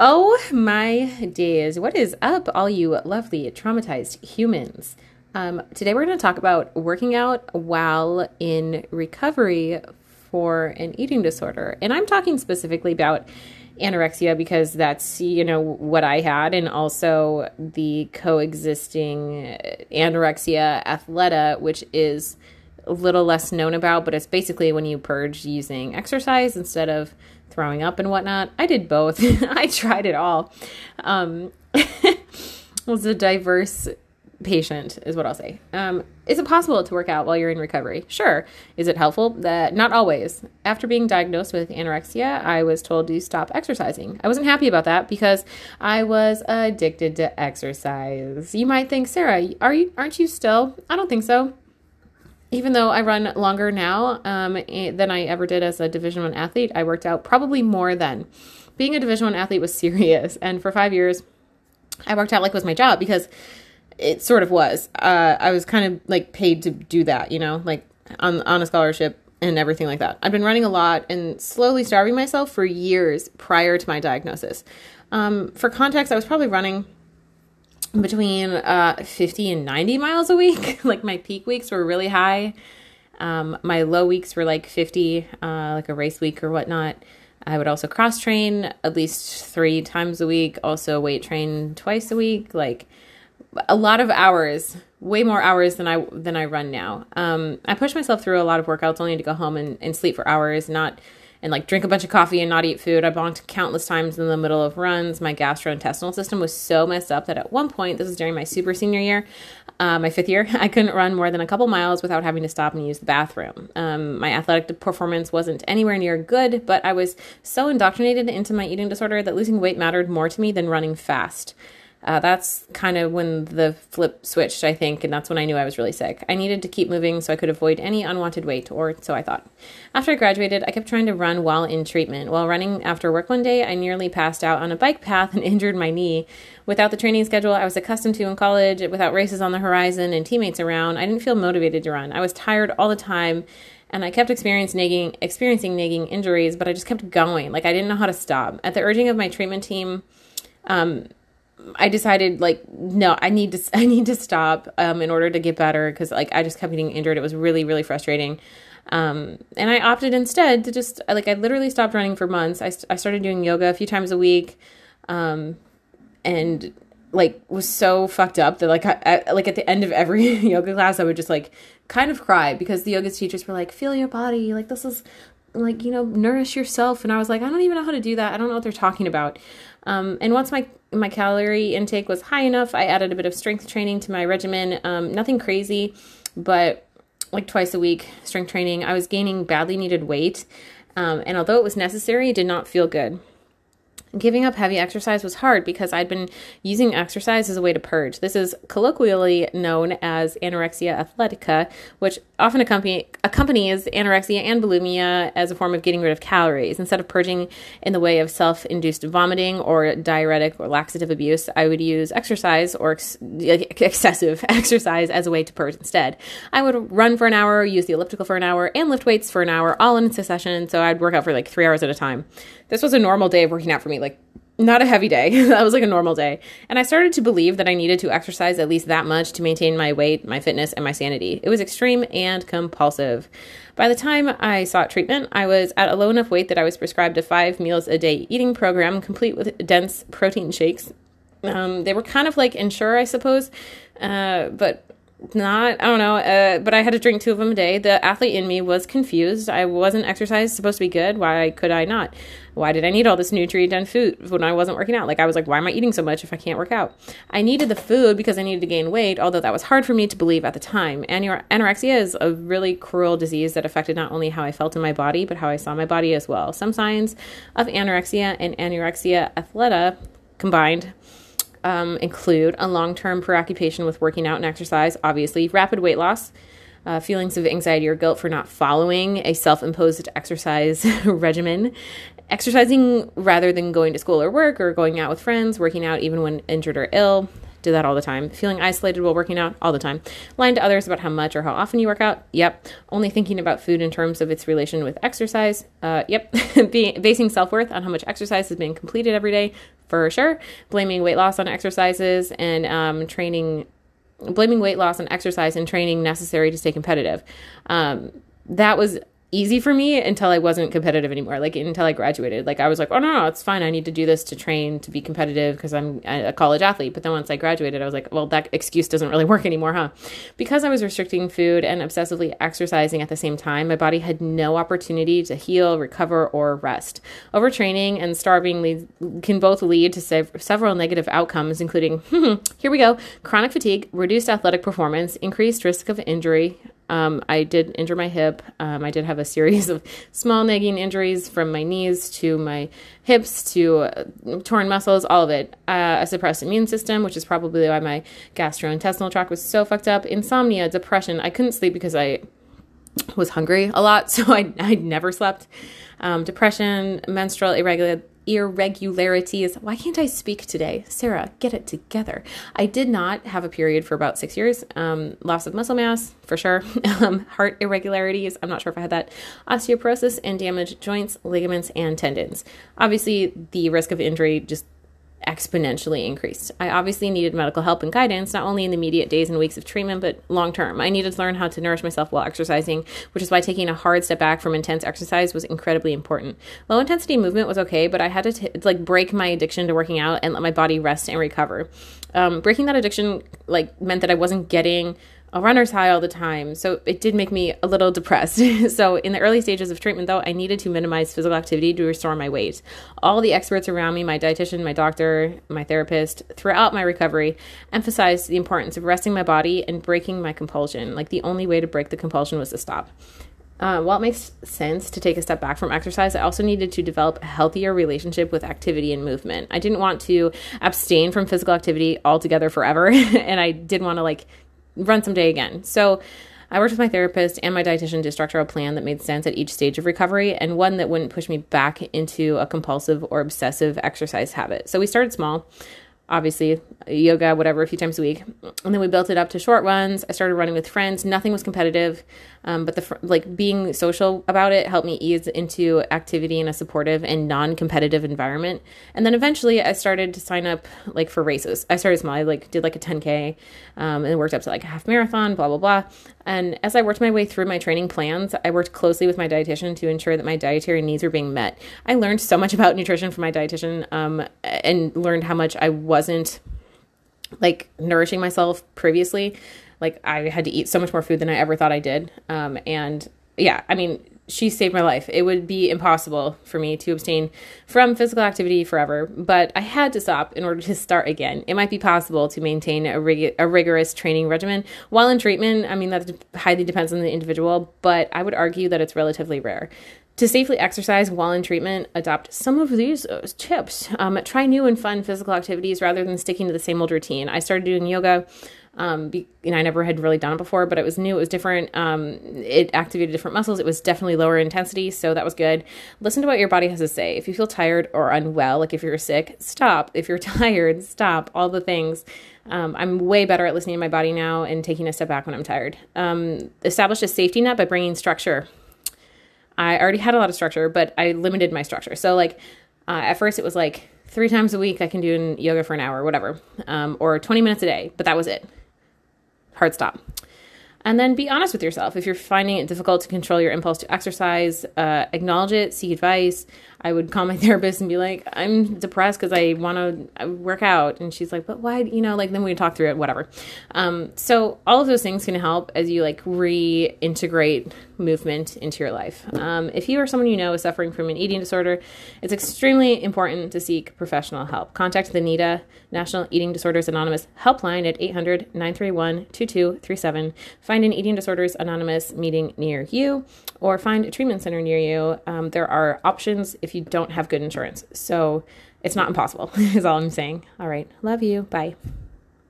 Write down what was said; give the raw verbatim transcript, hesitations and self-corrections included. Oh my days, what is up, all you lovely traumatized humans? Um, today we're going to talk about working out while in recovery for an eating disorder. And I'm talking specifically about anorexia because that's, you know, what I had, and also the coexisting anorexia athleta, which is a little less known about, but it's basically when you purge using exercise instead of throwing up and whatnot. I did both. I tried it all. Um, was a diverse patient is what I'll say. Um, is it possible to work out while you're in recovery? Sure. Is it helpful? That not always. After being diagnosed with anorexia, I was told to stop exercising. I wasn't happy about that because I was addicted to exercise. You might think, Sarah, are you, aren't you still? I don't think so. Even though I run longer now um, than I ever did as a Division One athlete, I worked out probably more then. Being a Division One athlete was serious, and for five years, I worked out like it was my job because it sort of was. Uh, I was kind of like paid to do that, you know, like on on a scholarship and everything like that. I've been running a lot and slowly starving myself for years prior to my diagnosis. Um, for context, I was probably running between uh, fifty and ninety miles a week. Like my peak weeks were really high. Um, my low weeks were like fifty, uh, like a race week or whatnot. I would also cross train at least three times a week. Also weight train twice a week. Like a lot of hours, way more hours than I, than I run now. Um, I pushed myself through a lot of workouts only to go home and, and sleep for hours, not and like drink a bunch of coffee and not eat food. I bonked countless times in the middle of runs. My gastrointestinal system was so messed up that at one point, this was during my super senior year, uh, my fifth year, I couldn't run more than a couple miles without having to stop and use the bathroom. Um, my athletic performance wasn't anywhere near good, but I was so indoctrinated into my eating disorder that losing weight mattered more to me than running fast. Uh, that's kind of when the flip switched, I think, and that's when I knew I was really sick. I needed to keep moving so I could avoid any unwanted weight, or so I thought. After I graduated, I kept trying to run while in treatment. While running after work one day, I nearly passed out on a bike path and injured my knee. Without the training schedule I was accustomed to in college, without races on the horizon and teammates around, I didn't feel motivated to run. I was tired all the time, and I kept experiencing nagging, experiencing nagging injuries, but I just kept going. Like, I didn't know how to stop. At the urging of my treatment team, um... I decided, like, no, I need to, I need to stop, um, in order to get better. 'Cause like, I just kept getting injured. It was really, really frustrating. Um, and I opted instead to just, like, I literally stopped running for months. I, I started doing yoga a few times a week. Um, and like was so fucked up that like, I, I, like at the end of every yoga class, I would just like kind of cry because the yoga teachers were like, feel your body. Like, this is like, you know, nourish yourself. And I was like, I don't even know how to do that. I don't know what they're talking about. Um, and once my, my calorie intake was high enough, I added a bit of strength training to my regimen. Um, nothing crazy, but like twice a week strength training. I was gaining badly needed weight. Um, and although it was necessary, it did not feel good. Giving up heavy exercise was hard because I'd been using exercise as a way to purge. This is colloquially known as anorexia athletica, which often accompany, accompanies anorexia and bulimia as a form of getting rid of calories. Instead of purging in the way of self-induced vomiting or diuretic or laxative abuse, I would use exercise or ex- excessive exercise as a way to purge instead. I would run for an hour, use the elliptical for an hour, and lift weights for an hour, all in succession, so I'd work out for like three hours at a time. This was a normal day of working out for me, like not a heavy day. That was like a normal day. And I started to believe that I needed to exercise at least that much to maintain my weight, my fitness, and my sanity. It was extreme and compulsive. By the time I sought treatment, I was at a low enough weight that I was prescribed a five meals a day eating program complete with dense protein shakes. Um, they were kind of like Ensure, I suppose, uh, but not, I don't know, uh, but I had to drink two of them a day. The athlete in me was confused. I wasn't exercise supposed to be good. Why could I not? Why did I need all this nutrient-dense food when I wasn't working out? Like, I was like, why am I eating so much if I can't work out? I needed the food because I needed to gain weight, although that was hard for me to believe at the time. Anor- anorexia is a really cruel disease that affected not only how I felt in my body, but how I saw my body as well. Some signs of anorexia and anorexia athleta combined Um, include a long-term preoccupation with working out and exercise, obviously, rapid weight loss, uh, feelings of anxiety or guilt for not following a self-imposed exercise regimen, exercising rather than going to school or work or going out with friends, working out even when injured or ill, do that all the time. Feeling isolated while working out all the time. Lying to others about how much or how often you work out. Yep. Only thinking about food in terms of its relation with exercise. Uh, yep. Being, basing self-worth on how much exercise is being completed every day. For sure. Blaming weight loss on exercises and um, training, blaming weight loss on exercise and training necessary to stay competitive. Um, that was easy for me until I wasn't competitive anymore. Like until I graduated, like I was like, oh no, no, it's fine. I need to do this to train, to be competitive because I'm a college athlete. But then once I graduated, I was like, well, that excuse doesn't really work anymore, huh? Because I was restricting food and obsessively exercising at the same time, my body had no opportunity to heal, recover, or rest. Overtraining and starving lead, can both lead to sev- several negative outcomes, including, here we go, chronic fatigue, reduced athletic performance, increased risk of injury. Um, I did injure my hip. Um, I did have a series of small nagging injuries from my knees to my hips to uh, torn muscles, all of it. Uh, a suppressed immune system, which is probably why my gastrointestinal tract was so fucked up. Insomnia, depression. I couldn't sleep because I was hungry a lot, so I I never slept. Um, depression, menstrual irregular. irregularities. Why can't I speak today? Sarah, get it together. I did not have a period for about six years. Um, loss of muscle mass, for sure. um, heart irregularities. I'm not sure if I had that. Osteoporosis and damaged joints, ligaments, and tendons. Obviously, the risk of injury just exponentially increased. I obviously needed medical help and guidance, not only in the immediate days and weeks of treatment, but long-term. I needed to learn how to nourish myself while exercising, which is why taking a hard step back from intense exercise was incredibly important. Low-intensity movement was okay, but I had to t- like break my addiction to working out and let my body rest and recover. Um, breaking that addiction like meant that I wasn't getting a runner's high all the time. So it did make me a little depressed. So in the early stages of treatment though, I needed to minimize physical activity to restore my weight. All the experts around me, my dietitian, my doctor, my therapist, throughout my recovery emphasized the importance of resting my body and breaking my compulsion. Like the only way to break the compulsion was to stop. Uh, while it makes sense to take a step back from exercise, I also needed to develop a healthier relationship with activity and movement. I didn't want to abstain from physical activity altogether forever. And I did want to like run someday again. So I worked with my therapist and my dietitian to structure a plan that made sense at each stage of recovery and one that wouldn't push me back into a compulsive or obsessive exercise habit. So we started small, obviously yoga, whatever, a few times a week. And then we built it up to short runs. I started running with friends. Nothing was competitive. Um, but the fr- like being social about it helped me ease into activity in a supportive and non-competitive environment. And then eventually I started to sign up like for races. I started small. I like did like a ten K um, and worked up to like a half marathon, blah, blah, blah. And as I worked my way through my training plans, I worked closely with my dietitian to ensure that my dietary needs were being met. I learned so much about nutrition from my dietitian um, and learned how much I wasn't like nourishing myself previously. Like I had to eat so much more food than I ever thought I did. Um, and yeah, I mean, she saved my life. It would be impossible for me to abstain from physical activity forever, but I had to stop in order to start again. It might be possible to maintain a, rig- a rigorous training regimen while in treatment. I mean, that de- highly depends on the individual, but I would argue that it's relatively rare. To safely exercise while in treatment, adopt some of these tips. Um, try new and fun physical activities rather than sticking to the same old routine. I started doing yoga. Um, be, and I never had really done it before, but it was new. It was different. Um, it activated different muscles. It was definitely lower intensity. So that was good. Listen to what your body has to say. If you feel tired or unwell, like if you're sick, stop. If you're tired, stop. All the things. Um, I'm way better at listening to my body now and taking a step back when I'm tired. Um, establish a safety net by bringing structure. I already had a lot of structure, but I limited my structure. So like, uh, at first it was like three times a week, I can do yoga for an hour, whatever, um, or twenty minutes a day, but that was it. Hard stop. And then be honest with yourself. If you're finding it difficult to control your impulse to exercise, uh, acknowledge it, seek advice. I would call my therapist and be like, I'm depressed because I want to work out. And she's like, but why, you know, like then we talk through it, whatever. Um, so all of those things can help as you like reintegrate movement into your life. Um, if you or someone you know is suffering from an eating disorder, it's extremely important to seek professional help. Contact the NEDA, National Eating Disorders Anonymous Helpline at eight hundred, nine three one, two two three seven. Find an Eating Disorders Anonymous meeting near you or find a treatment center near you. Um, there are options if you don't have good insurance. So it's not impossible is all I'm saying. All right. Love you. Bye.